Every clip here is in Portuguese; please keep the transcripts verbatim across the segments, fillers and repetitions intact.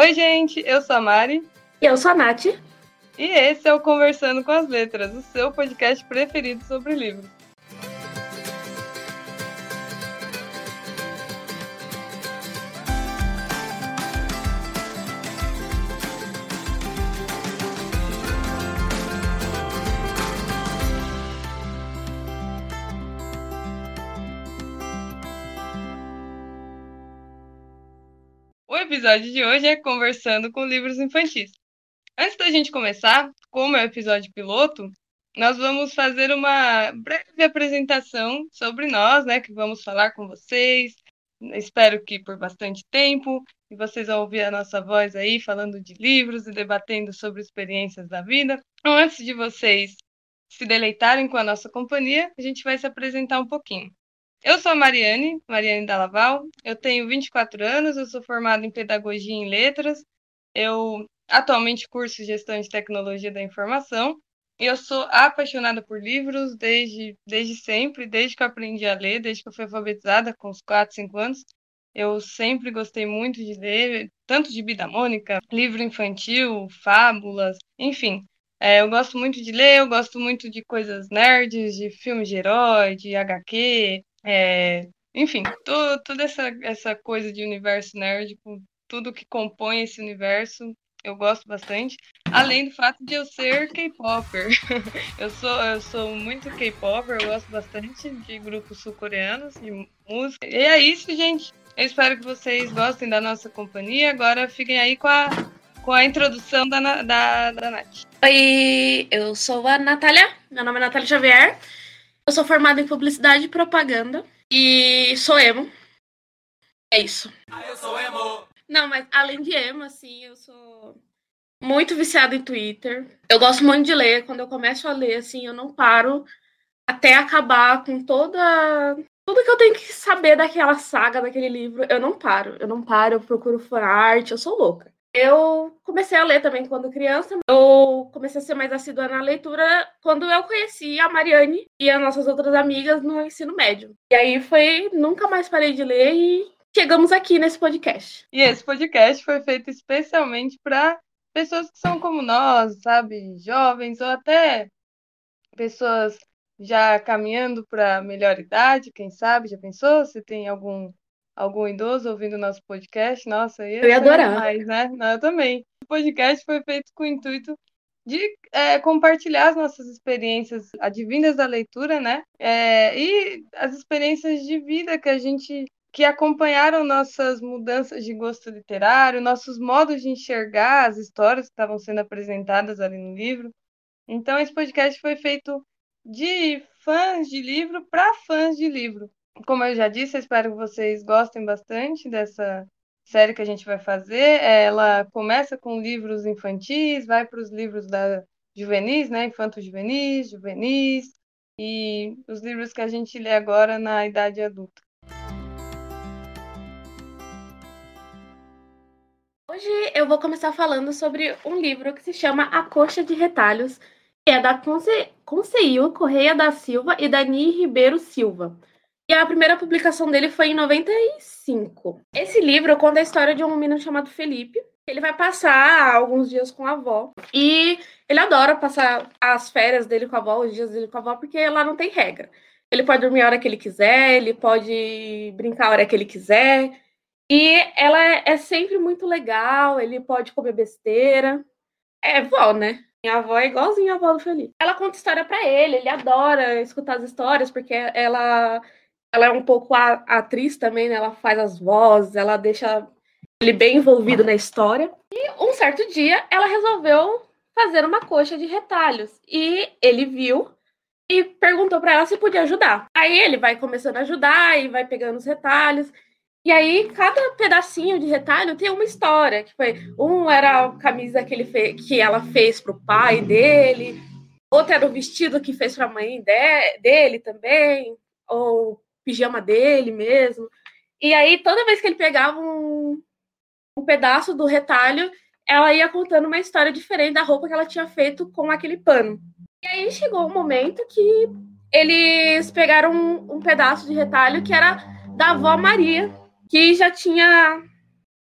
Oi, gente, eu sou a Mari. E eu sou a Nath. E esse é o Conversando com as Letras, o seu podcast preferido sobre livros. O episódio de hoje é Conversando com Livros Infantis. Antes da gente começar, como é o episódio piloto, nós vamos fazer uma breve apresentação sobre nós, né, que vamos falar com vocês, espero que por bastante tempo, e vocês vão ouvir a nossa voz aí falando de livros e debatendo sobre experiências da vida. Então, antes de vocês se deleitarem com a nossa companhia, a gente vai se apresentar um pouquinho. Eu sou a Mariane, Mariane Dalaval, eu tenho vinte e quatro anos, eu sou formada em Pedagogia e em Letras, eu atualmente curso Gestão de Tecnologia da Informação, e eu sou apaixonada por livros desde, desde sempre, desde que eu aprendi a ler, desde que eu fui alfabetizada com uns quatro, cinco anos, eu sempre gostei muito de ler, tanto de Bida Mônica, livro infantil, fábulas, enfim. É, eu gosto muito de ler, eu gosto muito de coisas nerds, de filmes de herói, de agá quê... É, enfim, to, toda essa, essa coisa de universo nerd, com tudo que compõe esse universo, eu gosto bastante. Além do fato de eu ser K-popper. Eu sou, eu sou muito K-popper, eu gosto bastante de grupos sul-coreanos, de música. E é isso, gente. Eu espero que vocês gostem da nossa companhia. Agora fiquem aí com a, com a introdução da, da, da Nath. Oi, eu sou a Natália. Meu nome é Natália Xavier. Eu sou formada em publicidade e propaganda e sou emo. É isso. Ah, eu sou emo! Não, mas além de emo, assim, eu sou muito viciada em Twitter. Eu gosto muito de ler. Quando eu começo a ler, assim, eu não paro até acabar com toda... Tudo que eu tenho que saber daquela saga, daquele livro, eu não paro. Eu não paro, eu procuro fanart, eu sou louca. Eu comecei a ler também quando criança, eu comecei a ser mais assídua na leitura quando eu conheci a Mariane e as nossas outras amigas no ensino médio. E aí foi, nunca mais parei de ler e chegamos aqui nesse podcast. E esse podcast foi feito especialmente para pessoas que são como nós, sabe, jovens ou até pessoas já caminhando para melhor idade, quem sabe, já pensou se tem algum... Algum idoso ouvindo o nosso podcast? Nossa, ia eu ia adorar. Demais, né? Não, eu também. O podcast foi feito com o intuito de é, compartilhar as nossas experiências advindas da leitura, né? É, e as experiências de vida que a gente que acompanharam nossas mudanças de gosto literário, nossos modos de enxergar as histórias que estavam sendo apresentadas ali no livro. Então, esse podcast foi feito de fãs de livro para fãs de livro. Como eu já disse, eu espero que vocês gostem bastante dessa série que a gente vai fazer. Ela começa com livros infantis, vai para os livros da juvenis, né? Infanto-juvenis, juvenis e os livros que a gente lê agora na idade adulta. Hoje eu vou começar falando sobre um livro que se chama A Coxa de Retalhos, que é da Conce... Conceição Correia da Silva e Dani Ribeiro Silva. E a primeira publicação dele foi em noventa e cinco. Esse livro conta a história de um menino chamado Felipe. Ele vai passar alguns dias com a avó. E ele adora passar as férias dele com a avó, os dias dele com a avó, porque lá não tem regra. Ele pode dormir a hora que ele quiser, ele pode brincar a hora que ele quiser. E ela é sempre muito legal, ele pode comer besteira. É vó, né? Minha avó é igualzinha a avó do Felipe. Ela conta história pra ele, ele adora escutar as histórias, porque ela... Ela é um pouco a, a atriz também, né? Ela faz as vozes, ela deixa ele bem envolvido na história. E um certo dia, ela resolveu fazer uma coxa de retalhos. E ele viu e perguntou pra ela se podia ajudar. Aí ele vai começando a ajudar e vai pegando os retalhos. E aí, cada pedacinho de retalho tem uma história. Que foi, um era a camisa que, ele fe- que ela fez pro pai dele. Outro era o vestido que fez pra mãe de- dele também. Ou... pijama dele mesmo, e aí toda vez que ele pegava um, um pedaço do retalho, ela ia contando uma história diferente da roupa que ela tinha feito com aquele pano. E aí chegou um momento que eles pegaram um, um pedaço de retalho que era da avó Maria, que já tinha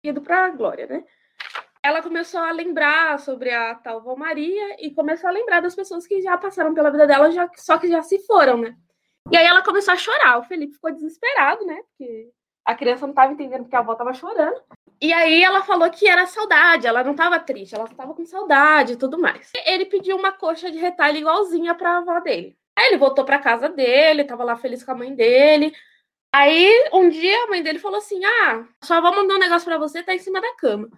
ido para a glória, né? ela começou a lembrar sobre a tal Vó Maria e começou a lembrar das pessoas que já passaram pela vida dela, já, só que já se foram, né? E aí ela começou a chorar. O Felipe ficou desesperado, né? Porque a criança não estava entendendo porque a avó estava chorando. E aí ela falou que era saudade, ela não estava triste, ela estava com saudade e tudo mais. E ele pediu uma coxa de retalho igualzinha para a avó dele. Aí ele voltou para casa dele, estava lá feliz com a mãe dele. Aí um dia a mãe dele falou assim, ah, sua avó mandou um negócio para você, tá em cima da cama.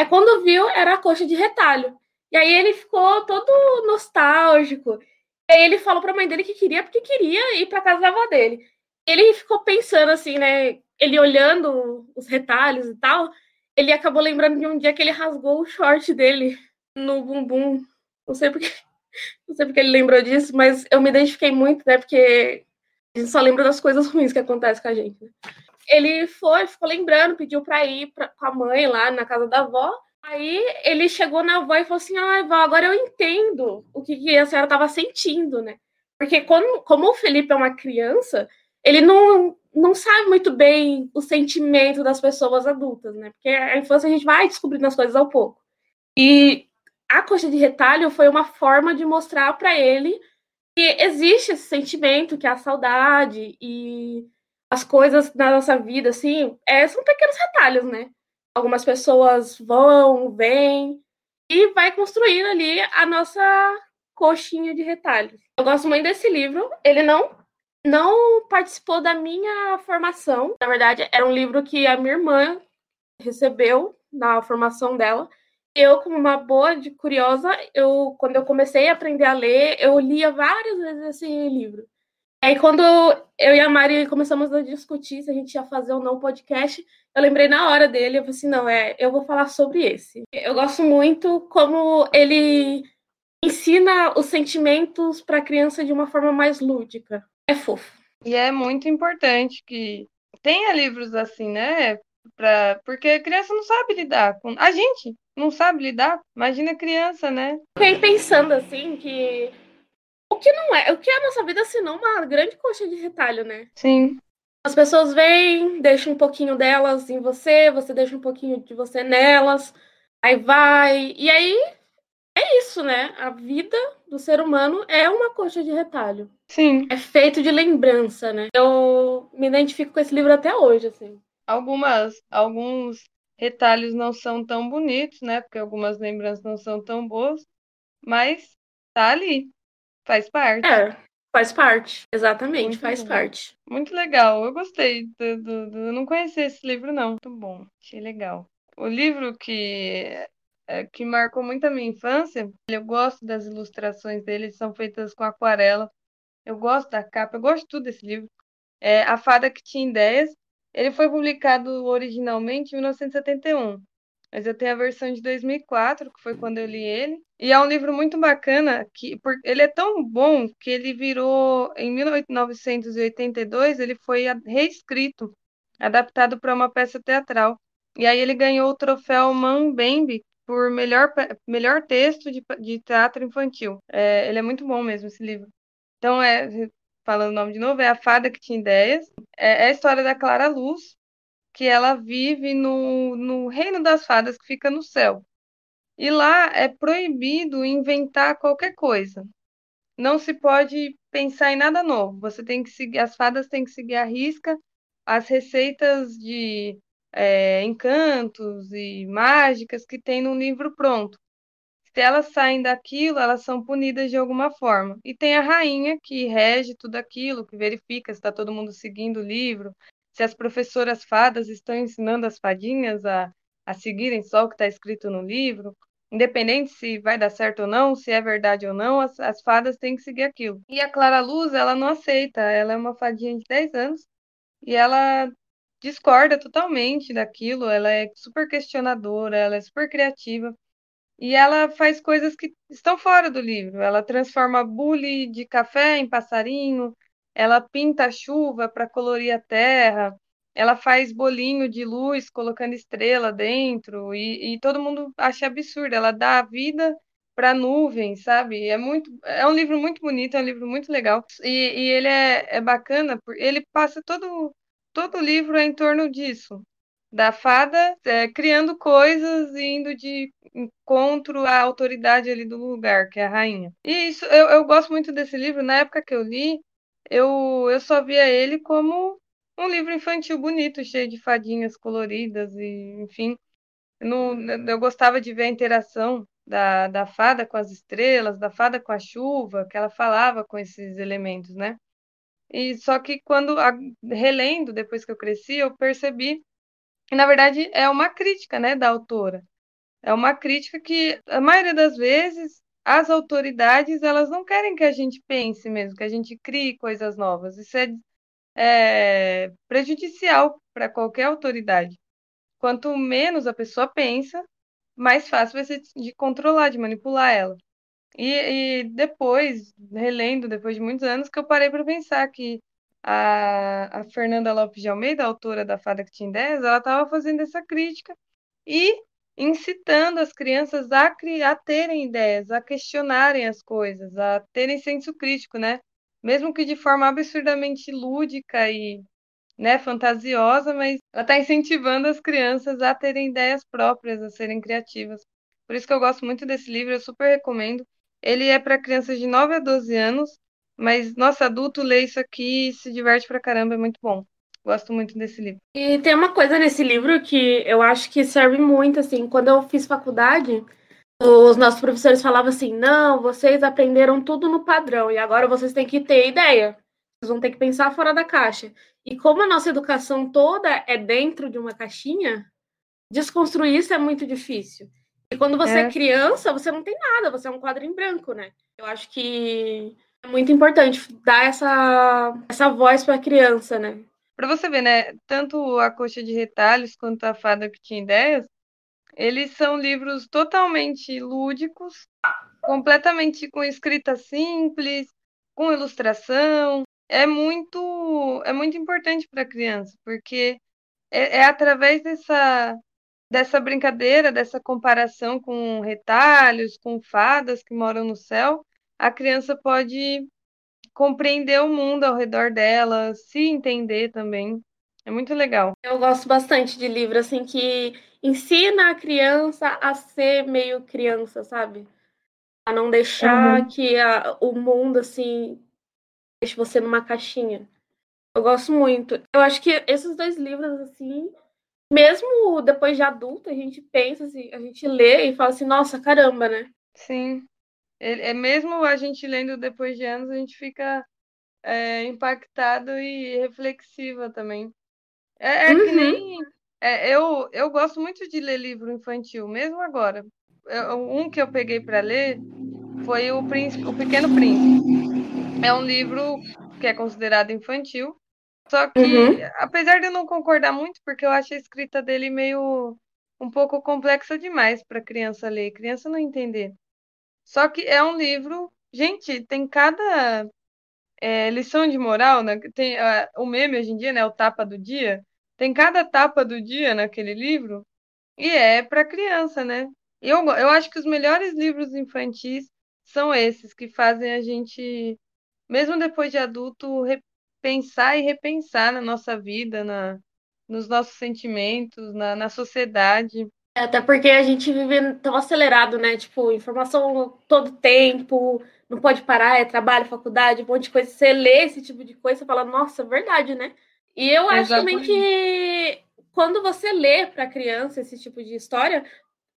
Aí quando viu, era a coxa de retalho. E aí ele ficou todo nostálgico. E aí ele falou pra mãe dele que queria, porque queria ir pra casa da avó dele. Ele ficou pensando assim, né? Ele olhando os retalhos e tal. Ele acabou lembrando de um dia que ele rasgou o short dele no bumbum. Não sei porque, não sei porque ele lembrou disso, mas eu me identifiquei muito, né? Porque a gente só lembra das coisas ruins que acontecem com a gente, né? Ele foi, ficou lembrando, pediu pra ir pra, com a mãe lá na casa da avó. Aí ele chegou na avó e falou assim, ah, avó, agora eu entendo o que, que a senhora estava sentindo, né? Porque quando, como o Felipe é uma criança, ele não, não sabe muito bem o sentimento das pessoas adultas, né? Porque a infância a gente vai descobrindo as coisas ao pouco. E a coxa de retalho foi uma forma de mostrar pra ele que existe esse sentimento, que é a saudade e... as coisas na nossa vida, assim, é, são pequenos retalhos, né? Algumas pessoas vão, vêm, e vai construindo ali a nossa coxinha de retalhos. Eu gosto muito desse livro. Ele não, não participou da minha formação. Na verdade, era um livro que a minha irmã recebeu na formação dela. Eu, como uma boa de curiosa, eu, quando eu comecei a aprender a ler, eu lia várias vezes esse livro. Aí quando eu e a Mari começamos a discutir se a gente ia fazer ou não o podcast, eu lembrei na hora dele, eu falei assim, não, é, eu vou falar sobre esse. Eu gosto muito como ele ensina os sentimentos para a criança de uma forma mais lúdica. É fofo. E é muito importante que tenha livros assim, né? Pra... porque a criança não sabe lidar com... a gente não sabe lidar, imagina a criança, né? Fiquei pensando assim que... o que não é? O que é a nossa vida, senão uma grande coxa de retalho, né? Sim. As pessoas vêm, deixam um pouquinho delas em você, você deixa um pouquinho de você nelas, aí vai. E aí, é isso, né? A vida do ser humano é uma coxa de retalho. Sim. É feito de lembrança, né? Eu me identifico com esse livro até hoje, assim. Algumas, alguns retalhos não são tão bonitos, né? Porque algumas lembranças não são tão boas, mas tá ali. Faz parte. É, faz parte. Exatamente, muito faz bom. parte. Muito legal, eu gostei. Do, do, do... Eu não conhecia esse livro, não. Muito bom, achei legal. O livro que, é, que marcou muito a minha infância, eu gosto das ilustrações dele, são feitas com aquarela. Eu gosto da capa, eu gosto de tudo desse livro. É A Fada que Tinha Ideias. Ele foi publicado originalmente em mil novecentos e setenta e um. Mas eu tenho a versão de dois mil e quatro, que foi quando eu li ele. E é um livro muito bacana, que ele é tão bom que ele virou, em mil novecentos e oitenta e dois, ele foi reescrito, adaptado para uma peça teatral. E aí ele ganhou o troféu Mambembe por melhor, melhor texto de, de teatro infantil. É, ele é muito bom mesmo, esse livro. Então, é, falando o nome de novo, é A Fada que Tinha Ideias. É, é a história da Clara Luz, que ela vive no, no reino das fadas que fica no céu. E lá é proibido inventar qualquer coisa. Não se pode pensar em nada novo. Você tem que seguir, as fadas têm que seguir à risca as receitas de é, encantos e mágicas que tem no livro pronto. Se elas saem daquilo, elas são punidas de alguma forma. E tem a rainha que rege tudo aquilo, que verifica se está todo mundo seguindo o livro, se as professoras fadas estão ensinando as fadinhas a, a seguirem só o que está escrito no livro, independente se vai dar certo ou não, se é verdade ou não, as, as fadas têm que seguir aquilo. E a Clara Luz, ela não aceita, ela é uma fadinha de dez anos, e ela discorda totalmente daquilo, ela é super questionadora, ela é super criativa, e ela faz coisas que estão fora do livro, ela transforma bule de café em passarinho, ela pinta a chuva para colorir a terra, ela faz bolinho de luz colocando estrela dentro, e, e todo mundo acha absurdo, ela dá a vida para nuvem, sabe? É, muito, é um livro muito bonito, é um livro muito legal, e, e ele é, é bacana, porque ele passa todo, todo o livro em torno disso, da fada, é, criando coisas e indo de encontro à autoridade ali do lugar, que é a rainha. E isso, eu, eu gosto muito desse livro. Na época que eu li, eu, eu só via ele como um livro infantil bonito, cheio de fadinhas coloridas, e enfim. No, eu gostava de ver a interação da, da fada com as estrelas, da fada com a chuva, que ela falava com esses elementos, né? E só que quando, a, relendo, depois que eu cresci, eu percebi que, na verdade, é uma crítica, né, da autora. É uma crítica que, a maioria das vezes, as autoridades, elas não querem que a gente pense mesmo, que a gente crie coisas novas. Isso é, é prejudicial para qualquer autoridade. Quanto menos a pessoa pensa, mais fácil vai ser de controlar, de manipular ela. E, e depois, relendo, depois de muitos anos, que eu parei para pensar que a, a Fernanda Lopes de Almeida, autora da Fada que Tinha Ideias, ela estava fazendo essa crítica e incitando as crianças a, criar, a terem ideias, a questionarem as coisas, a terem senso crítico, né? Mesmo que de forma absurdamente lúdica e, né, fantasiosa, mas ela está incentivando as crianças a terem ideias próprias, a serem criativas. Por isso que eu gosto muito desse livro, eu super recomendo. Ele é para crianças de nove a doze anos, mas, nossa, adulto lê isso aqui e se diverte pra caramba, é muito bom. Gosto muito desse livro. E tem uma coisa nesse livro que eu acho que serve muito, assim, quando eu fiz faculdade, os nossos professores falavam assim, não, vocês aprenderam tudo no padrão e agora vocês têm que ter ideia. Vocês vão ter que pensar fora da caixa. E como a nossa educação toda é dentro de uma caixinha, desconstruir isso é muito difícil. E quando você é, é criança, você não tem nada, você é um quadro em branco, né? Eu acho que é muito importante dar essa, essa voz para a criança, né? Para você ver, né? Tanto A Coxa de Retalhos quanto A Fada que Tinha Ideias, eles são livros totalmente lúdicos, completamente com escrita simples, com ilustração. É muito, é muito importante para a criança, porque é, é através dessa, dessa brincadeira, dessa comparação com retalhos, com fadas que moram no céu, a criança pode compreender o mundo ao redor dela, se entender também. É muito legal. Eu gosto bastante de livro assim que ensina a criança a ser meio criança, sabe? A não deixar uhum. que a, o mundo assim... deixa você numa caixinha. Eu gosto muito. Eu acho que esses dois livros, assim, mesmo depois de adulta, a gente pensa, assim, a gente lê e fala assim, nossa, caramba, né? Sim. É, mesmo a gente lendo depois de anos, a gente fica é, impactado e reflexiva também. É, é uhum. que nem... É, eu, eu gosto muito de ler livro infantil, mesmo agora. Eu, um que eu peguei para ler foi o, Príncipe, o Pequeno Príncipe. É um livro que é considerado infantil, só que, uhum. apesar de eu não concordar muito, porque eu acho a escrita dele meio, um pouco complexa demais para criança ler, criança não entender. Só que é um livro, gente, tem cada é, lição de moral, né? Tem a, o meme hoje em dia, né? O tapa do dia, tem cada tapa do dia naquele livro, e é para criança, né? Eu, eu acho que os melhores livros infantis são esses, que fazem a gente... mesmo depois de adulto, pensar e repensar na nossa vida, na, nos nossos sentimentos, na, na sociedade. Até porque a gente vive tão acelerado, né? Tipo, informação todo tempo, não pode parar, é trabalho, faculdade, um monte de coisa. Você lê esse tipo de coisa, você fala, nossa, verdade, né? E eu acho Exatamente. também que quando você lê para criança esse tipo de história,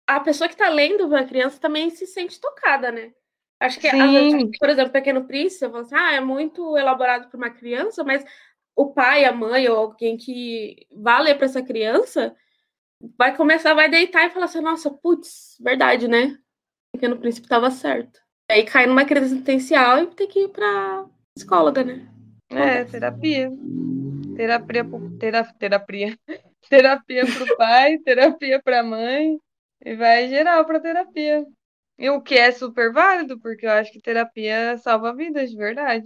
a pessoa que tá lendo para criança também se sente tocada, né? Acho que, vezes, por exemplo, Pequeno Príncipe, eu falo assim, ah, é muito elaborado para uma criança, mas o pai, a mãe ou alguém que vá ler para essa criança vai começar, vai deitar e falar assim, nossa, putz, verdade, né? Pequeno Príncipe estava certo. Aí cai numa crise existencial e tem que ir para psicóloga, né? É, terapia. Terapia pro, terapia, terapia. terapia pro pai, terapia pra mãe, e vai geral pra terapia. E o que é super válido, porque eu acho que terapia salva vidas, de verdade.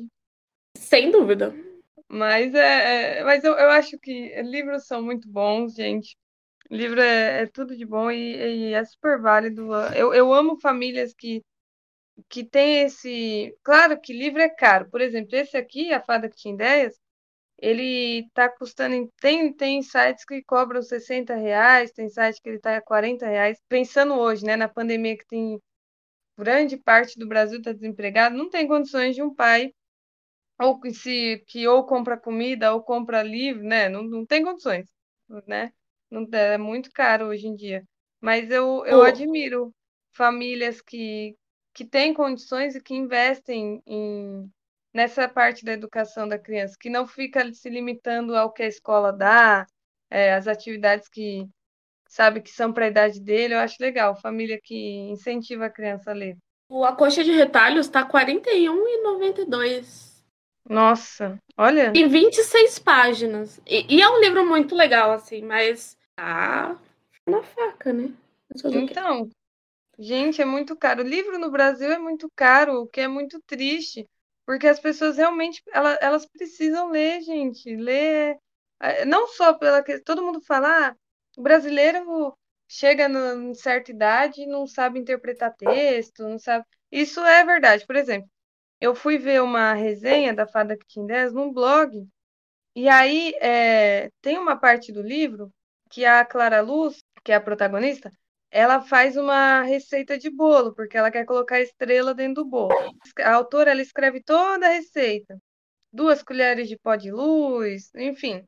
Sem dúvida. Mas, é, é, mas eu, eu acho que livros são muito bons, gente. Livro é, é tudo de bom e, e é super válido. Eu, eu amo famílias que, que têm esse... Claro que livro é caro. Por exemplo, esse aqui, A Fada que Tinha Ideias, ele está custando, tem, tem sites que cobram sessenta reais, tem site que ele está a quarenta reais. Pensando hoje, né, na pandemia, que tem grande parte do Brasil está desempregado, não tem condições de um pai ou que, se, que ou compra comida ou compra livro, né, não, não tem condições, né, não, é muito caro hoje em dia. Mas eu, eu oh. admiro famílias que, que têm condições e que investem em... nessa parte da educação da criança, que não fica se limitando ao que a escola dá, é, as atividades que sabe que são para a idade dele. Eu acho legal, família que incentiva a criança a ler. O A Coxa de Retalhos está quarenta e um reais e noventa e dois centavos. Nossa, olha! Tem vinte e seis páginas. E, e é um livro muito legal, assim, mas tá na faca, né? Então, gente, é muito caro. O livro no Brasil é muito caro, o que é muito triste. Porque as pessoas realmente, elas, elas precisam ler, gente, ler, não só pela questão, todo mundo fala, ah, o brasileiro chega em certa idade e não sabe interpretar texto, não sabe, isso é verdade. Por exemplo, eu fui ver uma resenha da Fada que Tinha Ideias num blog, e aí é, tem uma parte do livro que a Clara Luz, que é a protagonista, ela faz uma receita de bolo, porque ela quer colocar estrela dentro do bolo. A autora, ela escreve toda a receita. Duas colheres de pó de luz, enfim.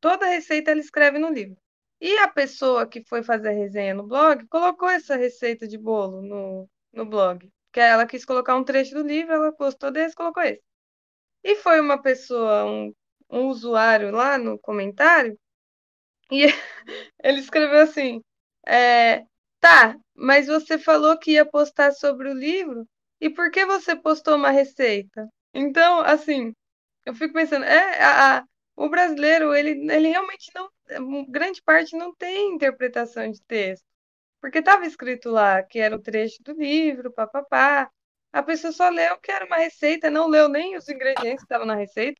Toda a receita ela escreve no livro. E a pessoa que foi fazer a resenha no blog, colocou essa receita de bolo no, no blog. Porque ela quis colocar um trecho do livro, ela gostou desse, colocou esse. E foi uma pessoa, um, um usuário lá no comentário, e ele escreveu assim... É, tá, mas você falou que ia postar sobre o livro, e por que você postou uma receita? Então, assim, eu fico pensando, é, a, a, o brasileiro, ele, ele realmente não, grande parte não tem interpretação de texto, porque estava escrito lá que era o trecho do livro, papapá, a pessoa só leu que era uma receita, não leu nem os ingredientes que estavam na receita,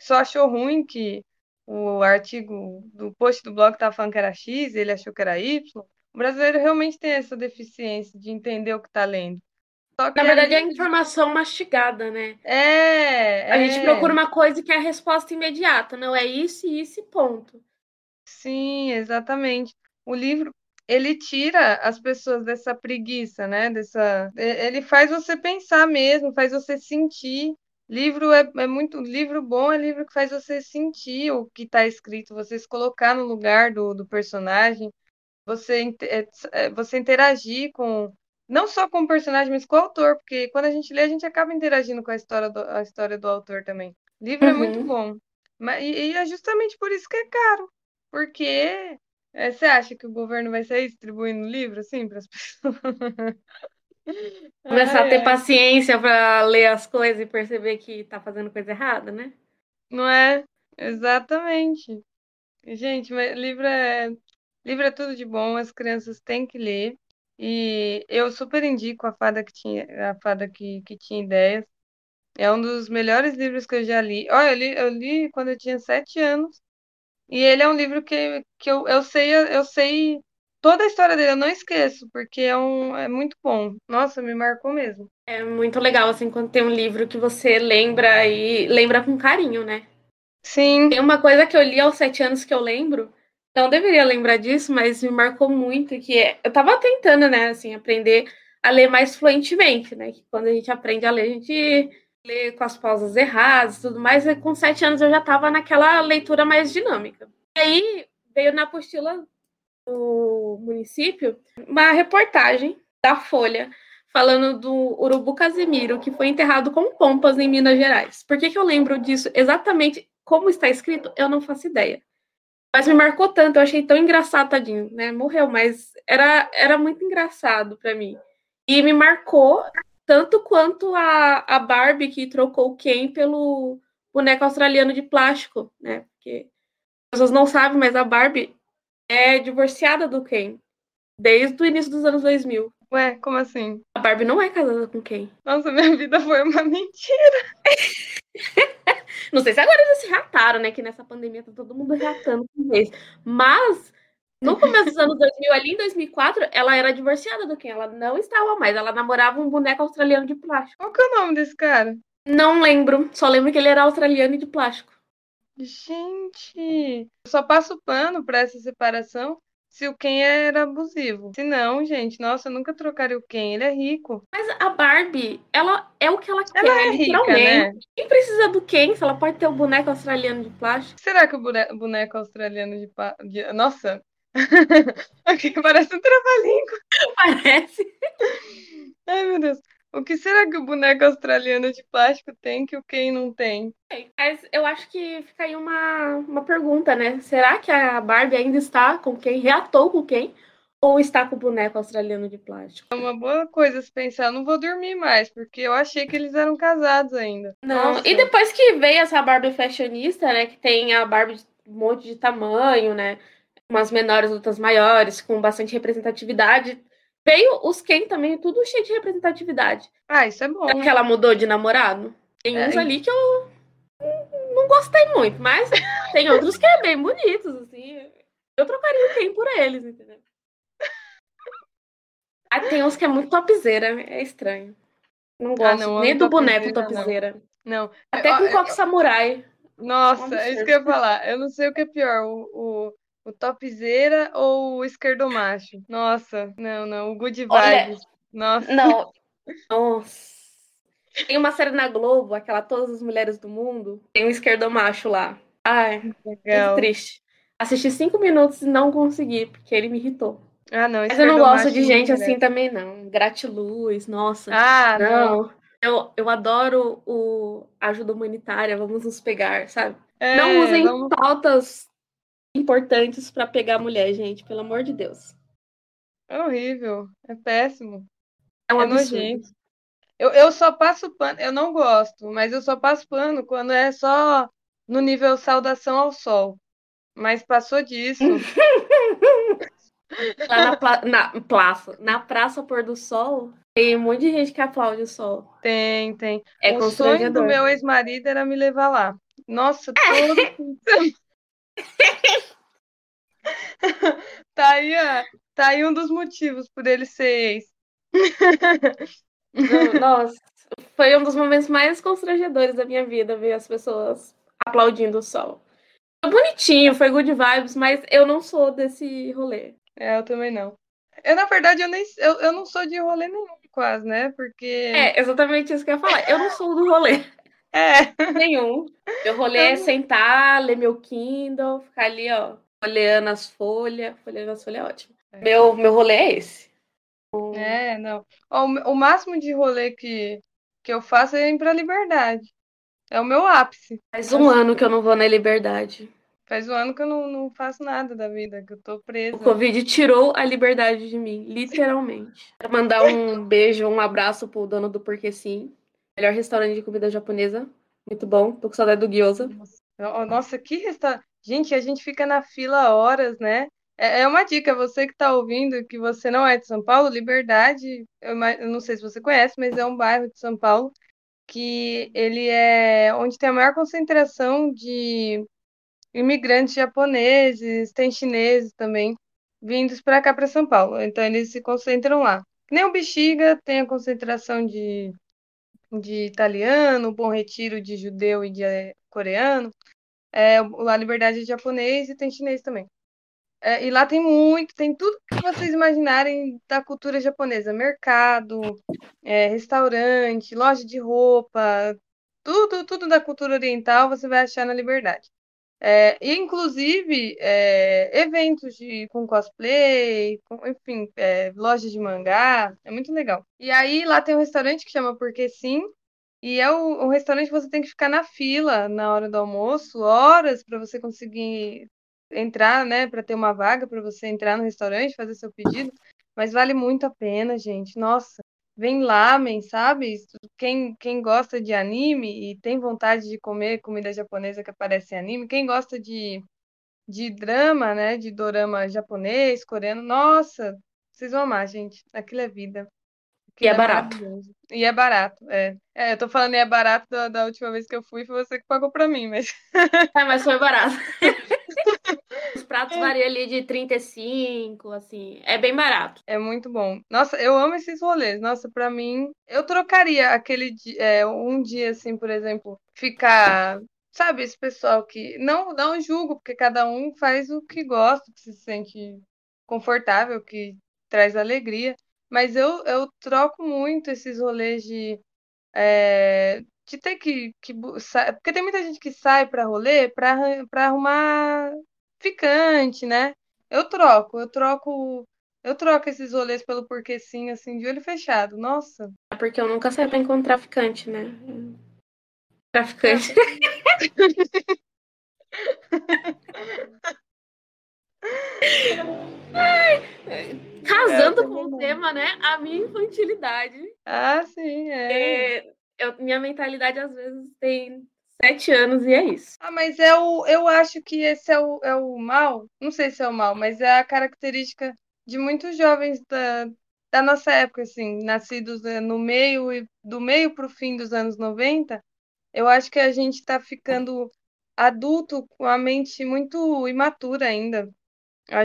só achou ruim que o artigo do post do blog estava falando que era X, ele achou que era Y. O brasileiro realmente tem essa deficiência de entender o que está lendo. Só que na verdade, a gente... é a informação mastigada, né? É! A é... gente procura uma coisa que é a resposta imediata, não é isso, isso e ponto. Sim, exatamente. O livro, ele tira as pessoas dessa preguiça, né? Dessa... Ele faz você pensar mesmo, faz você sentir. Livro é, é muito... Livro bom é livro que faz você sentir o que está escrito, você se colocar no lugar do, do personagem. Você, você interagir com, não só com o personagem, mas com o autor, porque quando a gente lê, a gente acaba interagindo com a história do, a história do autor também. O livro uhum. é muito bom. Mas, e, e é justamente por isso que é caro. Porque é, você acha que o governo vai sair distribuindo livro, assim, para as pessoas? Começar ah, a ter é. paciência para ler as coisas e perceber que tá fazendo coisa errada, né? Não é? Exatamente. Gente, mas livro é... Livro é tudo de bom, as crianças têm que ler. E eu super indico A Fada que Tinha, a Fada que, que tinha Ideias. É um dos melhores livros que eu já li. Olha, eu li, eu li quando eu tinha sete anos. E ele é um livro que, que eu, eu, sei, eu sei toda a história dele, eu não esqueço, porque é, um, é muito bom. Nossa, me marcou mesmo. É muito legal, assim, quando tem um livro que você lembra e lembra com carinho, né? Sim. Tem uma coisa que eu li aos sete anos que eu lembro... Não deveria lembrar disso, mas me marcou muito, que é, eu tava tentando, né, assim, aprender a ler mais fluentemente, né, que quando a gente aprende a ler, a gente lê com as pausas erradas e tudo mais, e com sete anos eu já tava naquela leitura mais dinâmica. E aí, veio na apostila do município uma reportagem da Folha, falando do urubu Casimiro, que foi enterrado com pompas em Minas Gerais. Por que que eu lembro disso? Exatamente como está escrito, eu não faço ideia. Mas me marcou tanto, eu achei tão engraçado, tadinho, né? Morreu, mas era, era muito engraçado pra mim. E me marcou tanto quanto a, a Barbie que trocou o Ken pelo boneco australiano de plástico, né? Porque as pessoas não sabem, mas a Barbie é divorciada do Ken desde o início dos anos dois mil. Ué, como assim? A Barbie não é casada com Ken. Nossa, minha vida foi uma mentira. Não sei se agora eles se reataram, né? Que nessa pandemia tá todo mundo reatando com isso. Mas, no começo dos anos dois mil, ali em dois mil e quatro, ela era divorciada do Ken. Ela não estava mais. Ela namorava um boneco australiano de plástico. Qual que é o nome desse cara? Não lembro. Só lembro que ele era australiano e de plástico. Gente, eu só passo pano para essa separação se o Ken era abusivo. Se não, gente, nossa, eu nunca trocaria o Ken, ele é rico. Mas a Barbie, ela é o que ela quer. Ela é rica, né? Quem precisa do Ken se ela pode ter o boneco australiano de plástico? Será que o boneco australiano de plástico... Nossa! Aqui parece um trava-língua. Parece. Ai, meu Deus. O que será que o boneco australiano de plástico tem que o Ken não tem? Mas eu acho que fica aí uma, uma pergunta, né? Será que a Barbie ainda está com quem? Reatou com quem? Ou está com o boneco australiano de plástico? É uma boa coisa se pensar. Eu não vou dormir mais, porque eu achei que eles eram casados ainda. Não, nossa. E depois que veio essa Barbie fashionista, né? Que tem a Barbie de um monte de tamanho, né? Umas menores, outras maiores, com bastante representatividade. Veio os Ken também, tudo cheio de representatividade. Ah, isso é bom. Será que ela mudou de namorado? Tem uns é, ali que eu não gostei muito, mas tem outros que é bem bonitos, assim. Eu trocaria o Ken por eles, entendeu? Ah, tem uns que é muito topzeira, é estranho. Não gosto, ah, não, nem do boneco topzeira. Não. não. Até com o copo samurai. Nossa, é isso que eu ia falar. Eu não sei o que é pior, o... o... O topzeira ou o esquerdomacho? Nossa, não, não. O good vibes. Nossa. Não. Nossa. Tem uma série na Globo, aquela Todas as Mulheres do Mundo. Tem um esquerdomacho lá. Ai, legal. Muito triste. Assisti cinco minutos e não consegui, porque ele me irritou. Ah, não. Mas eu não gosto de gente é assim também, não. Gratiluz, nossa. Ah, não. não. Eu, eu adoro o ajuda humanitária, vamos nos pegar, sabe? É, não usem vamos... pautas... importantes pra pegar mulher, gente. Pelo amor de Deus. É horrível. É péssimo. É um absurdo. Eu, eu só passo pano... Eu não gosto, mas eu só passo pano quando é só no nível saudação ao sol. Mas passou disso. Lá na, pla... na praça. Na praça pôr do sol, tem um monte de gente que aplaude o sol. Tem, tem. É o sonho do meu ex-marido era me levar lá. Nossa, todo... Tá aí, tá aí um dos motivos por ele ser ex. Nossa, foi um dos momentos mais constrangedores da minha vida ver as pessoas aplaudindo o sol. Foi bonitinho, foi good vibes, mas eu não sou desse rolê. É, eu também não. Eu, na verdade, eu, nem, eu, eu não sou de rolê nenhum, quase, né? Porque... É, exatamente isso que eu ia falar. Eu não sou do rolê. É. Nenhum. Meu rolê é sentar, ler meu Kindle, ficar ali, ó, folheando as folhas. Folheando as folhas é ótimo. É. Meu, meu rolê é esse. É, não. Ó, o, o máximo de rolê que, que eu faço é ir pra Liberdade. É o meu ápice. Faz um Faz ano que eu não vou na Liberdade. Faz um ano que eu não, não faço nada da vida, que eu tô presa. O Covid tirou a liberdade de mim, literalmente. Quero mandar um beijo, um abraço pro dono do Porquê Sim. Melhor restaurante de comida japonesa. Muito bom. Tô com saudade do gyoza. Nossa, que restaurante. Gente, a gente fica na fila horas, né? É uma dica. Você que tá ouvindo, que você não é de São Paulo, Liberdade, eu não sei se você conhece, mas é um bairro de São Paulo que ele é onde tem a maior concentração de imigrantes japoneses, tem chineses também, vindos pra cá, pra São Paulo. Então, eles se concentram lá. Nem o Bexiga tem a concentração de... de italiano, Bom Retiro de judeu e de é, coreano. É, lá Liberdade é japonês e tem chinês também. É, e lá tem muito, tem tudo que vocês imaginarem da cultura japonesa. Mercado, é, restaurante, loja de roupa, tudo, tudo da cultura oriental você vai achar na Liberdade. É, e, inclusive, é, eventos de, com cosplay, com, enfim, é, lojas de mangá, é muito legal. E aí, lá tem um restaurante que chama Porquê Sim, e é um restaurante que você tem que ficar na fila na hora do almoço, horas para você conseguir entrar, né, para ter uma vaga, para você entrar no restaurante, fazer seu pedido, mas vale muito a pena, gente, nossa. Vem lamen, sabe? Quem, quem gosta de anime e tem vontade de comer comida japonesa que aparece em anime, quem gosta de, de drama, né? De dorama japonês, coreano, nossa, vocês vão amar, gente. Aquilo é vida. Aquilo e é barato. E é barato, é. é. Eu tô falando e é barato da, da última vez que eu fui, foi você que pagou pra mim, mas... É, mas foi barato. Os pratos é. variam ali de trinta e cinco, assim, é bem barato. É muito bom. Nossa, eu amo esses rolês. Nossa, pra mim, eu trocaria aquele dia, é, um dia, assim, por exemplo, ficar sabe, esse pessoal que... Não, não julgo, porque cada um faz o que gosta, que se sente confortável, que traz alegria. Mas eu, eu troco muito esses rolês de... É, de ter que, que... Porque tem muita gente que sai pra rolê pra, pra arrumar ficante, né? Eu troco, eu troco... Eu troco esses rolês pelo porquê sim, assim, de olho fechado. Nossa. É porque eu nunca saio pra encontrar ficante, né? Traficante. Ai, casando é, com o tema, né? A minha infantilidade. Ah, sim, é. é eu, minha mentalidade, às vezes, tem sete anos e é isso. Ah, mas é o, eu acho que esse é o, é o mal. Não sei se é o mal, mas é a característica de muitos jovens da, da nossa época, assim, nascidos no meio e do meio para o fim dos anos noventa, eu acho que a gente está ficando adulto com a mente muito imatura ainda.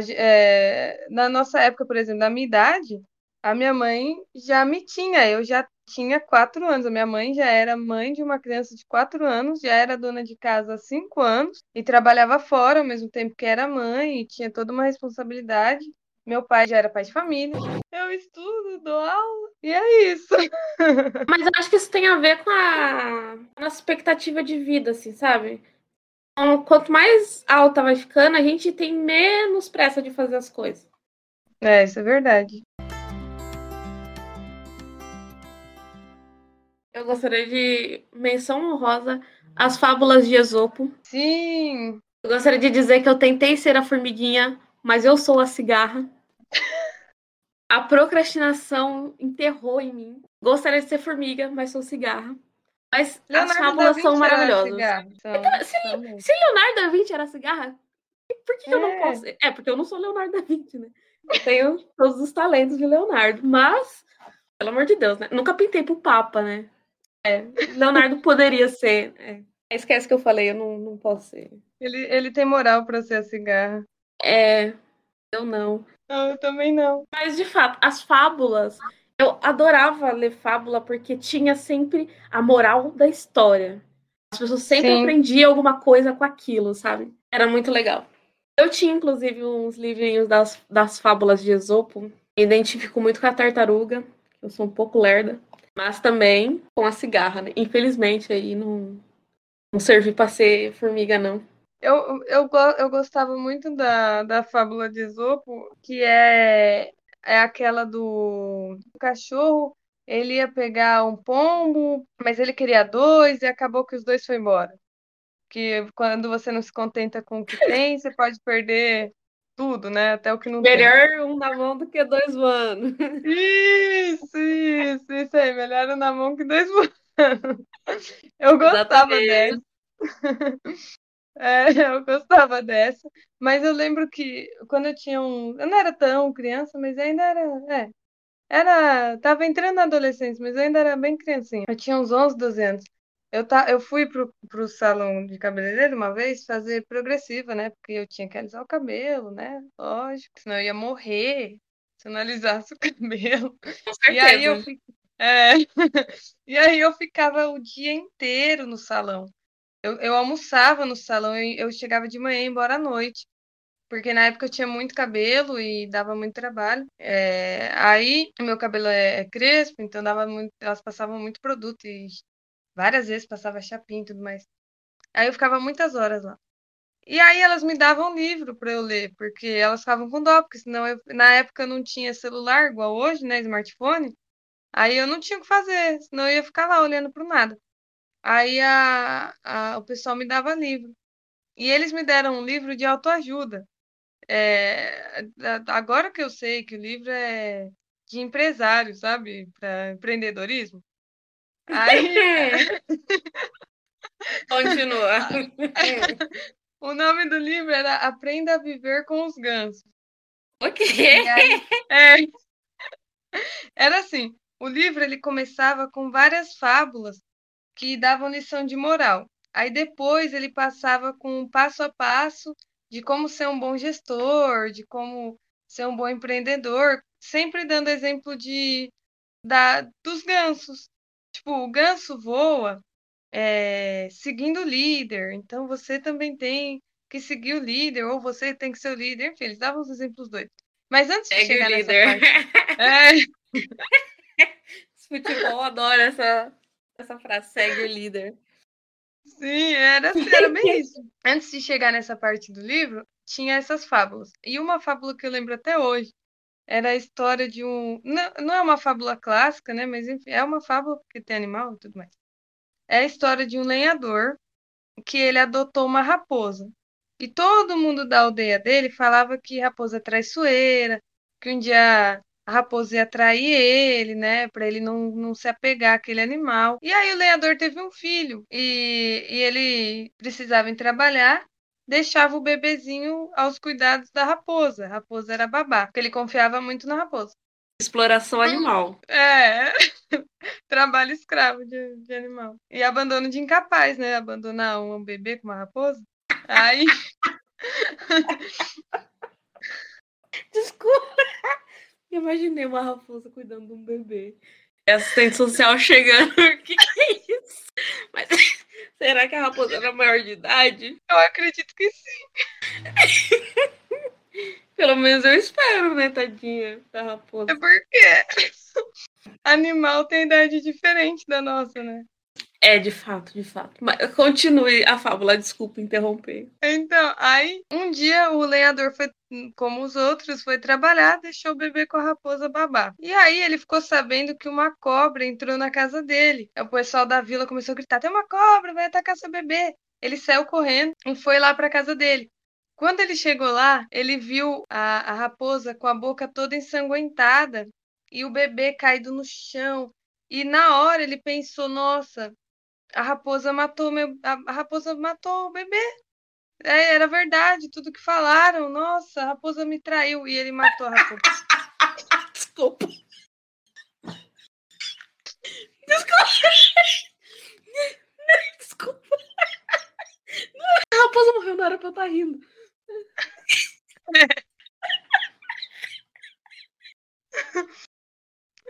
É, na nossa época, por exemplo, na minha idade, a minha mãe já me tinha, eu já tinha quatro anos, a minha mãe já era mãe de uma criança de quatro anos, já era dona de casa há cinco anos e trabalhava fora ao mesmo tempo que era mãe e tinha toda uma responsabilidade. Meu pai já era pai de família. Eu estudo, dou aula, e é isso. Mas eu acho que isso tem a ver com a nossa expectativa de vida, assim, sabe? Então, quanto mais alta vai ficando, a gente tem menos pressa de fazer as coisas. É, isso é verdade. Eu gostaria de menção honrosa às fábulas de Esopo. Sim! Eu gostaria de dizer que eu tentei ser a formiguinha, mas eu sou a cigarra. A procrastinação enterrou em mim. Gostaria de ser formiga, mas sou cigarra. Mas Leonardo as fábulas são maravilhosas. Então, então, se, se Leonardo da Vinci era cigarra, por que é. eu não posso? É, porque eu não sou Leonardo da Vinci, né? Eu tenho todos os talentos de Leonardo, mas, pelo amor de Deus, né? Nunca pintei pro Papa, né? É, Leonardo poderia ser. É. Esquece que eu falei, eu não, não posso ser. Ele, ele tem moral pra ser a cigarra. É, eu não. Não, eu também não. Mas, de fato, as fábulas... Eu adorava ler fábula porque tinha sempre a moral da história. As pessoas sempre Sim. aprendiam alguma coisa com aquilo, sabe? Era muito legal. Eu tinha, inclusive, uns livrinhos das, das fábulas de Esopo. Me identifico muito com a tartaruga. Eu sou um pouco lerda. Mas também com a cigarra, né? Infelizmente, aí não, não servi pra ser formiga, não. Eu, eu, eu gostava muito da, da fábula de Esopo, que é, é aquela do cachorro, ele ia pegar um pombo, mas ele queria dois e acabou que os dois foram embora. Que quando você não se contenta com o que tem, você pode perder tudo, né? Até o que não melhor tem. Melhor um na mão do que dois voando. Isso, isso, isso aí. Melhor um na mão que dois voando. Eu gostava dessa. É, eu gostava dessa, mas eu lembro que quando eu tinha um... Eu não era tão criança, mas ainda era... É, era... Tava entrando na adolescência, mas eu ainda era bem criancinha. Eu tinha uns onze, doze anos. Eu, ta, eu fui pro, pro salão de cabeleireiro uma vez fazer progressiva, né? Porque eu tinha que alisar o cabelo, né? Lógico, senão eu ia morrer se eu não alisasse o cabelo. Com certeza. E aí eu, é, e aí eu ficava o dia inteiro no salão. Eu, eu almoçava no salão, eu, eu chegava de manhã e ia embora à noite. Porque na época eu tinha muito cabelo e dava muito trabalho. É, aí, meu cabelo é, é crespo, então dava muito, elas passavam muito produto. E várias vezes passava chapinha e tudo mais. Aí eu ficava muitas horas lá. E aí elas me davam livro para eu ler, porque elas ficavam com dó. Porque senão, eu, na época eu não tinha celular igual hoje, né, smartphone. Aí eu não tinha o que fazer, senão eu ia ficar lá olhando pro nada. Aí a, a, o pessoal me dava livro. E eles me deram um livro de autoajuda. É, agora que eu sei que o livro é de empresário, sabe? Para empreendedorismo. Aí... Continua. O nome do livro era Aprenda a Viver com os Gansos. O quê? Aí, é, era assim, o livro ele começava com várias fábulas que davam lição de moral. Aí depois ele passava com um passo a passo de como ser um bom gestor, de como ser um bom empreendedor, sempre dando exemplo de, da, dos gansos. Tipo, o ganso voa é, seguindo o líder, então você também tem que seguir o líder, ou você tem que ser o líder, enfim, eles davam os exemplos doidos. Mas antes de Segue chegar o líder. nessa parte... É... Futebol adora essa, essa frase, segue o líder. Sim, era, era bem isso. Antes de chegar nessa parte do livro, tinha essas fábulas. E uma fábula que eu lembro até hoje era a história de um... Não, não é uma fábula clássica, né? Mas enfim, é uma fábula porque tem animal e tudo mais. É a história de um lenhador que ele adotou uma raposa. E todo mundo da aldeia dele falava que raposa é traiçoeira, que um dia a raposa ia trair ele, né? Pra ele não, não se apegar àquele animal. E aí o lenhador teve um filho e, e ele precisava ir trabalhar, deixava o bebezinho aos cuidados da raposa. A raposa era babá, porque ele confiava muito na raposa. Exploração animal. É, trabalho escravo de, de animal. E abandono de incapaz, né? Abandonar um bebê com uma raposa. Aí. Desculpa. Eu imaginei uma raposa cuidando de um bebê. E assistente social chegando. O que, que é isso? Mas será que a raposa era maior de idade? Eu acredito que sim. Pelo menos eu espero, né, tadinha da raposa. É porque animal tem idade diferente da nossa, né? É, de fato, de fato. Mas continue a fábula, desculpa interromper. Então, aí um dia o lenhador foi, como os outros, foi trabalhar, deixou o bebê com a raposa babá. E aí ele ficou sabendo que uma cobra entrou na casa dele. O pessoal da vila começou a gritar, tem uma cobra, vai atacar seu bebê. Ele saiu correndo e foi lá pra casa dele. Quando ele chegou lá, ele viu a, a raposa com a boca toda ensanguentada e o bebê caído no chão. E na hora ele pensou, nossa... A raposa matou meu... a raposa matou o bebê. É, era verdade, tudo que falaram. Nossa, a raposa me traiu e ele matou a raposa. Desculpa. Desculpa. Desculpa. A raposa morreu na hora pra eu estar rindo.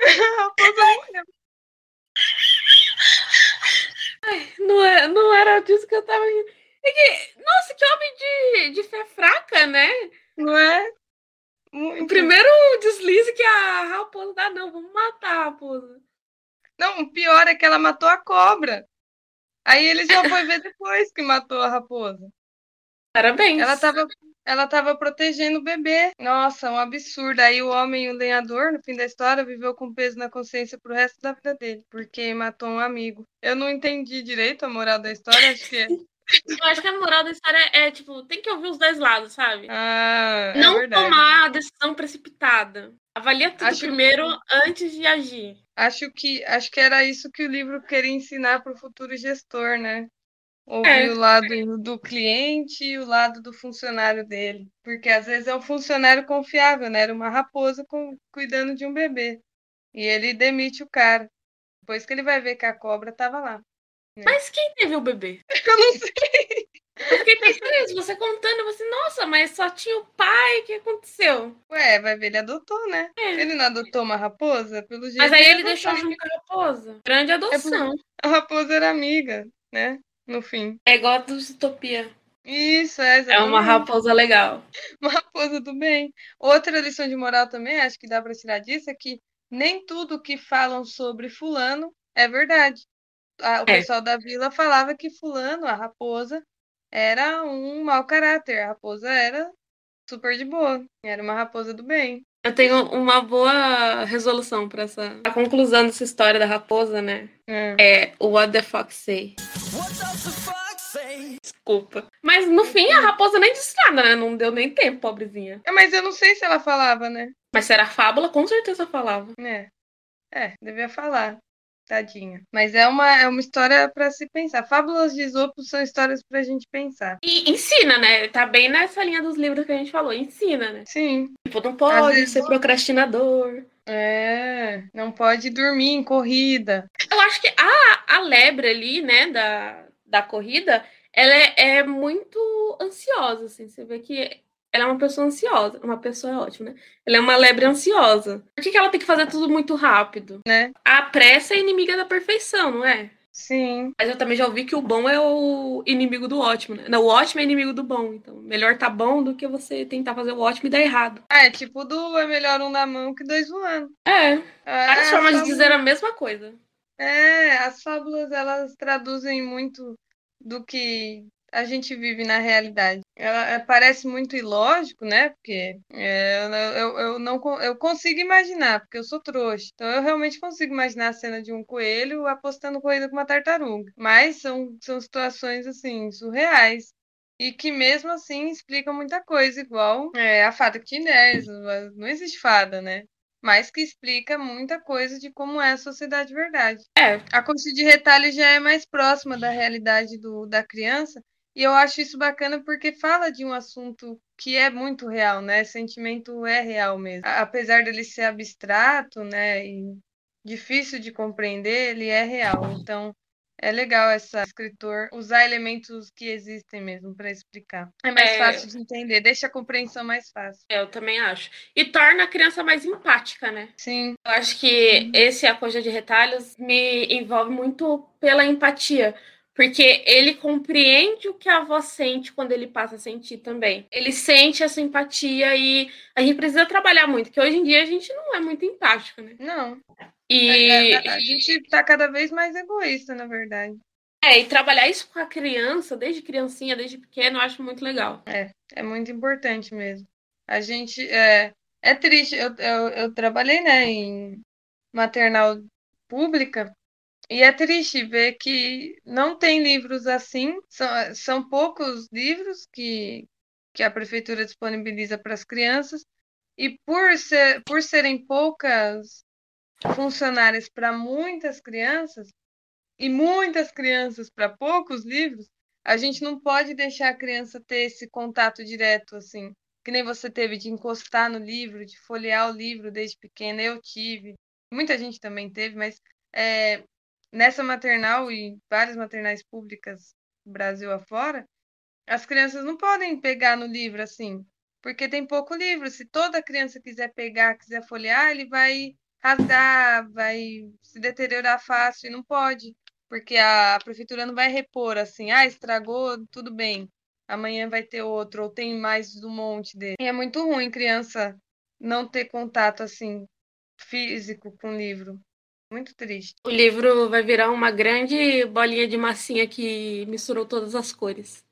A raposa morreu. Ai, não, é, não era disso que eu tava... É que, nossa, que homem de, de fé fraca, né? Não é? Muito. O primeiro deslize que a raposa dá, não, vamos matar a raposa. Não, o pior é que ela matou a cobra. Aí ele já foi ver depois que matou a raposa. Parabéns. Ela tava, ela tava protegendo o bebê. Nossa, um absurdo. Aí o homem, o lenhador, no fim da história, viveu com peso na consciência pro resto da vida dele, porque matou um amigo. Eu não entendi direito a moral da história, acho que... Eu acho que a moral da história é, tipo, tem que ouvir os dois lados, sabe? Ah, é não verdade. Tomar a decisão precipitada. Avalia tudo acho primeiro que... antes de agir. Acho que, acho que era isso que o livro queria ensinar pro futuro gestor, né? Ouvir é. o lado do cliente e o lado do funcionário dele. Porque às vezes é um funcionário confiável, né? Era uma raposa com, cuidando de um bebê. E ele demite o cara. Depois que ele vai ver que a cobra tava lá. Né? Mas quem teve o bebê? Eu não sei. Eu fiquei pensando, você contando, você, nossa, mas só tinha o pai, o que aconteceu? Ué, vai ver, ele adotou, né? É. Ele não adotou uma raposa? Pelo jeito. Mas aí ele, ele deixou junto com a raposa. Grande adoção. É, a raposa era amiga, né? No fim. É igual a do Utopia. Isso, é. Exatamente. É uma raposa legal. Uma raposa do bem. Outra lição de moral também, acho que dá pra tirar disso, é que nem tudo que falam sobre fulano é verdade. O pessoal é. da vila falava que fulano, a raposa, era um mau caráter. A raposa era super de boa. Era uma raposa do bem. Eu tenho uma boa resolução pra essa... A conclusão dessa história da raposa, né? É, é What the Fox Say. What does the fuck say? Desculpa. Mas no fim a raposa nem disse nada, né? Não deu nem tempo, pobrezinha. É, mas eu não sei se ela falava, né? Mas se era fábula, com certeza falava. É, é devia falar. Tadinha. Mas é uma, é uma história pra se pensar. Fábulas de Esopo são histórias pra gente pensar. E ensina, né? Tá bem nessa linha dos livros que a gente falou. Ensina, né? Sim. Tipo, não pode vezes... ser procrastinador. É. Não pode dormir em corrida. Eu acho que a, a lebre ali, né? Da, da corrida, ela é, é muito ansiosa, assim. Você vê que ela é uma pessoa ansiosa. Uma pessoa é ótima, né? Ela é uma lebre ansiosa. Por que que ela tem que fazer tudo muito rápido? Né? A pressa é inimiga da perfeição, não é? Sim. Mas eu também já ouvi que o bom é o inimigo do ótimo, né? Não, o ótimo é inimigo do bom. Então, melhor tá bom do que você tentar fazer o ótimo e dar errado. É, tipo do é melhor um na mão que dois voando. É. Várias é, formas de dizer a mesma coisa. É, as fábulas, elas traduzem muito do que a gente vive na realidade. Ela parece muito ilógico, né? Porque é, eu, eu, não, eu consigo imaginar, porque eu sou trouxa. Então eu realmente consigo imaginar a cena de um coelho apostando corrida com uma tartaruga. Mas são, são situações, assim, surreais. E que mesmo assim explicam muita coisa, igual é, a fada que tinha ideias. Não existe fada, né? Mas que explica muita coisa de como é a sociedade de verdade. É. A coxa de retalhos já é mais próxima da realidade do, da criança. E eu acho isso bacana porque fala de um assunto que é muito real, né? Sentimento é real mesmo. Apesar dele ser abstrato, né? E difícil de compreender, ele é real. Então, é legal essa escritor usar elementos que existem mesmo para explicar. É mais é... fácil de entender, deixa a compreensão mais fácil. Eu também acho. E torna a criança mais empática, né? Sim. Eu acho que esse A Coxa de Retalhos me envolve muito pela empatia. Porque ele compreende o que a avó sente quando ele passa a sentir também. Ele sente essa empatia e a gente precisa trabalhar muito, porque hoje em dia a gente não é muito empático, né? Não. E A, a, a gente tá cada vez mais egoísta, na verdade. É, e trabalhar isso com a criança, desde criancinha, desde pequeno, eu acho muito legal. É, é muito importante mesmo. A gente... É, é triste. Eu, eu, eu trabalhei, né, em maternal pública. E é triste ver que não tem livros assim, são, são poucos livros que, que a prefeitura disponibiliza para as crianças, e por, ser, por serem poucas funcionárias para muitas crianças, e muitas crianças para poucos livros, a gente não pode deixar a criança ter esse contato direto, assim, que nem você teve de encostar no livro, de folhear o livro desde pequena, eu tive, muita gente também teve, mas... É, nessa maternal e várias maternais públicas Brasil afora, as crianças não podem pegar no livro assim, porque tem pouco livro. Se toda criança quiser pegar, quiser folhear, ele vai rasgar, vai se deteriorar fácil e não pode, porque a prefeitura não vai repor assim, ah, estragou, tudo bem, amanhã vai ter outro, ou tem mais um monte dele. E é muito ruim criança não ter contato assim, físico com livro. Muito triste. O livro vai virar uma grande bolinha de massinha que misturou todas as cores.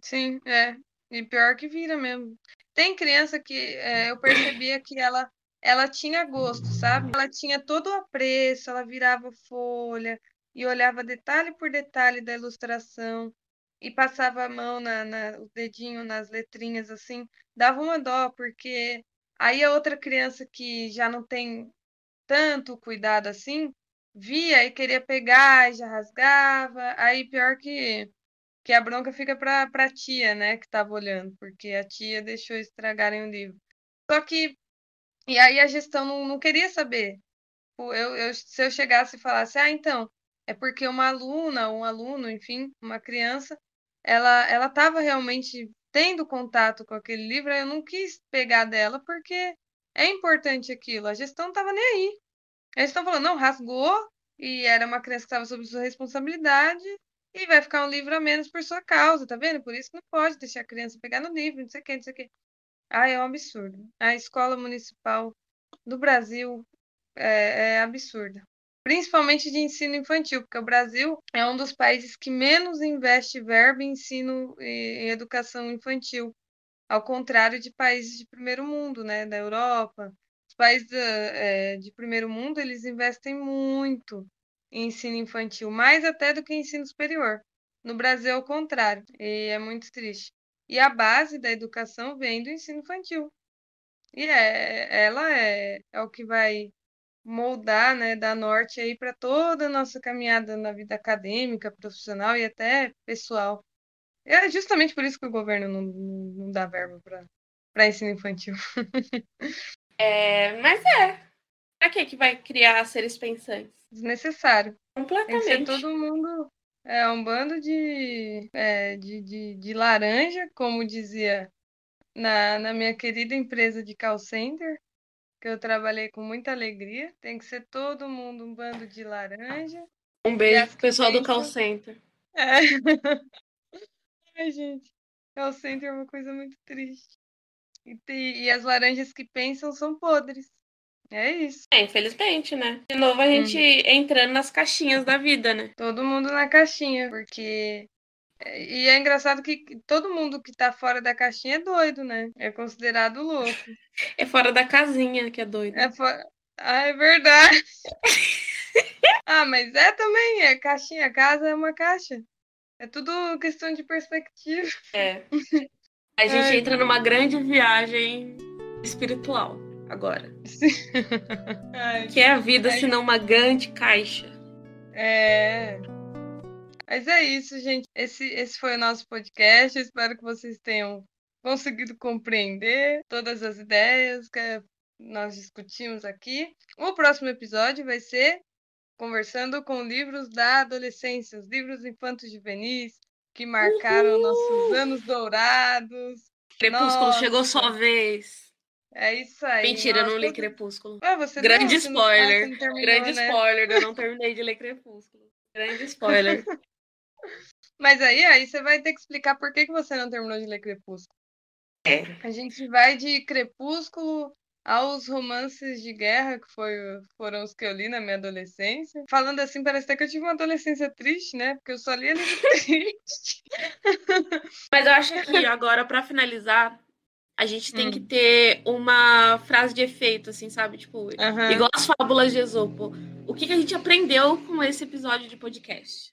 Sim, é. E pior que vira mesmo. Tem criança que é, eu percebia que ela, ela tinha gosto, sabe? Ela tinha todo o apreço, ela virava folha e olhava detalhe por detalhe da ilustração e passava a mão, na, na, o dedinho nas letrinhas, assim. Dava uma dó, porque aí a outra criança que já não tem... tanto cuidado assim, via e queria pegar, e já rasgava, aí pior que, que a bronca fica pra, pra tia, né, que tava olhando, porque a tia deixou estragarem o livro. Só que, e aí a gestão não, não queria saber. Eu, eu, se eu chegasse e falasse, ah, então, é porque uma aluna, um aluno, enfim, uma criança, ela, ela tava realmente tendo contato com aquele livro, eu não quis pegar dela, porque... é importante aquilo, a gestão não estava nem aí. A gestão falou, não, rasgou, e era uma criança que estava sob sua responsabilidade, e vai ficar um livro a menos por sua causa, tá vendo? Por isso que não pode deixar a criança pegar no livro, não sei o que, não sei o que. Ah, é um absurdo. A escola municipal do Brasil é, é absurda. Principalmente de ensino infantil, porque o Brasil é um dos países que menos investe verba em ensino e em educação infantil. Ao contrário de países de primeiro mundo, né, da Europa. Os países é, de primeiro mundo, eles investem muito em ensino infantil, mais até do que em ensino superior. No Brasil, ao contrário, e é muito triste. E a base da educação vem do ensino infantil. E é, ela é, é o que vai moldar, né, dar norte aí para toda a nossa caminhada na vida acadêmica, profissional e até pessoal. É justamente por isso que o governo não, não dá verba para ensino infantil. É, mas é. Pra que que vai criar seres pensantes? Desnecessário. Completamente. Tem que ser todo mundo é um bando de, é, de, de, de laranja, como dizia na, na minha querida empresa de call center, que eu trabalhei com muita alegria. Tem que ser todo mundo um bando de laranja Um beijo pro pessoal do call center. É. Ai, gente. Call center é uma coisa muito triste. E, te... e as laranjas que pensam são podres. É isso. É, infelizmente, né? De novo a gente hum. entrando nas caixinhas da vida, né? Todo mundo na caixinha, porque... E é engraçado que todo mundo que tá fora da caixinha é doido, né? É considerado louco. É fora da casinha que é doido. É fora... Ah, é verdade. Ah, mas é também, é caixinha, casa é uma caixa. É tudo questão de perspectiva. É. A gente é. entra numa grande viagem espiritual agora. Sim. Ai, que é a vida, ai, senão uma grande caixa. É. Mas é isso, gente. Esse, esse foi o nosso podcast. Eu espero que vocês tenham conseguido compreender todas as ideias que nós discutimos aqui. O próximo episódio vai ser Conversando com livros da adolescência, os livros infantos juvenis que marcaram Uhul. nossos anos dourados. Crepúsculo Nossa. chegou sua vez. É isso aí. Mentira, Nossa. eu não li Crepúsculo. Ah, você Grande não, spoiler. Você não, você não terminou, Grande né? spoiler, eu não terminei de ler Crepúsculo. Grande spoiler. Mas aí, aí você vai ter que explicar por que, que você não terminou de ler Crepúsculo. É. A gente vai de Crepúsculo aos romances de guerra, que foi, foram os que eu li na minha adolescência. Falando assim, parece até que eu tive uma adolescência triste, né? Porque eu só lia livro triste. Mas eu acho que agora, pra finalizar, a gente tem hum. que ter uma frase de efeito, assim, sabe? Tipo, uhum. igual as fábulas de Esopo. O que, que a gente aprendeu com esse episódio de podcast?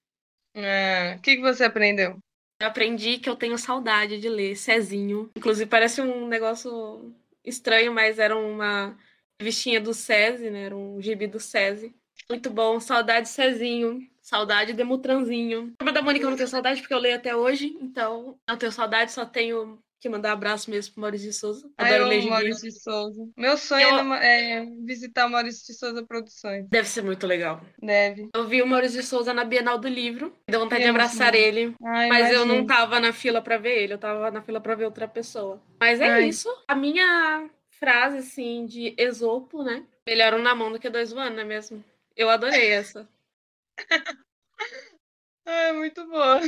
É, o que, que você aprendeu? Eu aprendi que eu tenho saudade de ler Cezinho. Inclusive, parece um negócio... estranho, mas era uma revistinha do SESI, né? Era um gibi do SESI. Muito bom. Saudade Cezinho. Saudade Demutranzinho. Turma da Mônica eu não tenho saudade, porque eu leio até hoje. Então, não tenho saudade. Só tenho que mandar abraço mesmo pro Maurício de Souza. Adoro ler gibi. Maurício de Souza. Meu sonho eu... é visitar o Maurício de Souza Produções. Deve ser muito legal. Deve. Eu vi o Maurício de Souza na Bienal do Livro. Deu vontade eu de abraçar sim. ele. Ai, mas imagina. Eu não tava na fila pra ver ele. Eu tava na fila pra ver outra pessoa. Mas é Ai. isso. A minha frase, assim, de Esopo, né? Melhor um na mão do que dois voando, não é mesmo? Eu adorei essa. É muito boa.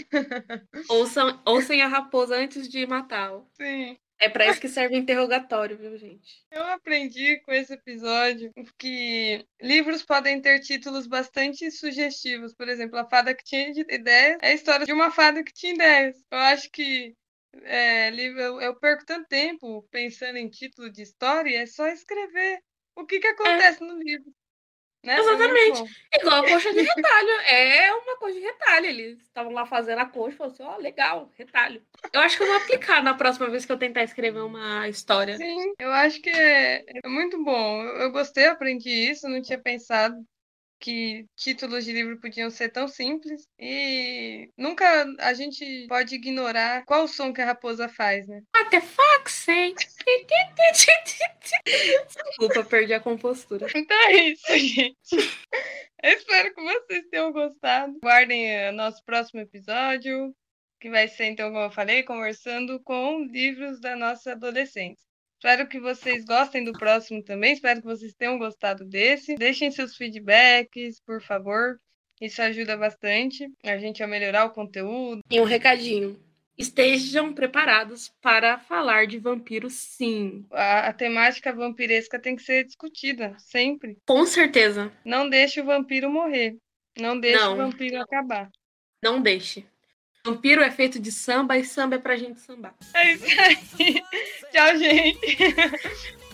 Ouçam, ouçam a raposa antes de matá-lo. Sim. É pra isso que serve o interrogatório, viu, gente? Eu aprendi com esse episódio que livros podem ter títulos bastante sugestivos. Por exemplo, A Fada que Tinha Ideias é a história de uma fada que tinha ideias. Eu acho que é, livro, eu, eu perco tanto tempo pensando em título de história, é só escrever o que, que acontece é. no livro. Né? Exatamente. É igual a coxa de retalho. É uma coxa de retalho. Eles estavam lá fazendo a coxa e falaram assim, ó, oh, legal, retalho. Eu acho que eu vou aplicar na próxima vez que eu tentar escrever uma história. Sim, eu acho que é, é muito bom. Eu, eu gostei, aprendi isso, não tinha pensado que títulos de livro podiam ser tão simples. E nunca a gente pode ignorar qual o som que a raposa faz, né? What the fuck, hein? Desculpa, perdi a compostura. Então é isso, gente. Eu espero que vocês tenham gostado. Guardem o nosso próximo episódio, que vai ser, então, como eu falei, conversando com livros da nossa adolescência. Espero que vocês gostem do próximo também. Espero que vocês tenham gostado desse. Deixem seus feedbacks, por favor. Isso ajuda bastante a gente a melhorar o conteúdo. E um recadinho. Estejam preparados para falar de vampiros, sim. A, a temática vampiresca tem que ser discutida, sempre. Com certeza. Não deixe o vampiro morrer. Não deixe Não. o vampiro acabar. Não deixe. Vampiro é feito de samba e samba é pra gente sambar. É isso aí. Tchau, gente.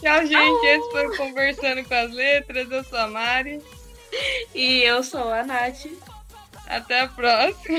Tchau, gente. Aô. Esse foi o Conversando com as Letras. Eu sou a Mari. E eu sou a Nath. Até a próxima.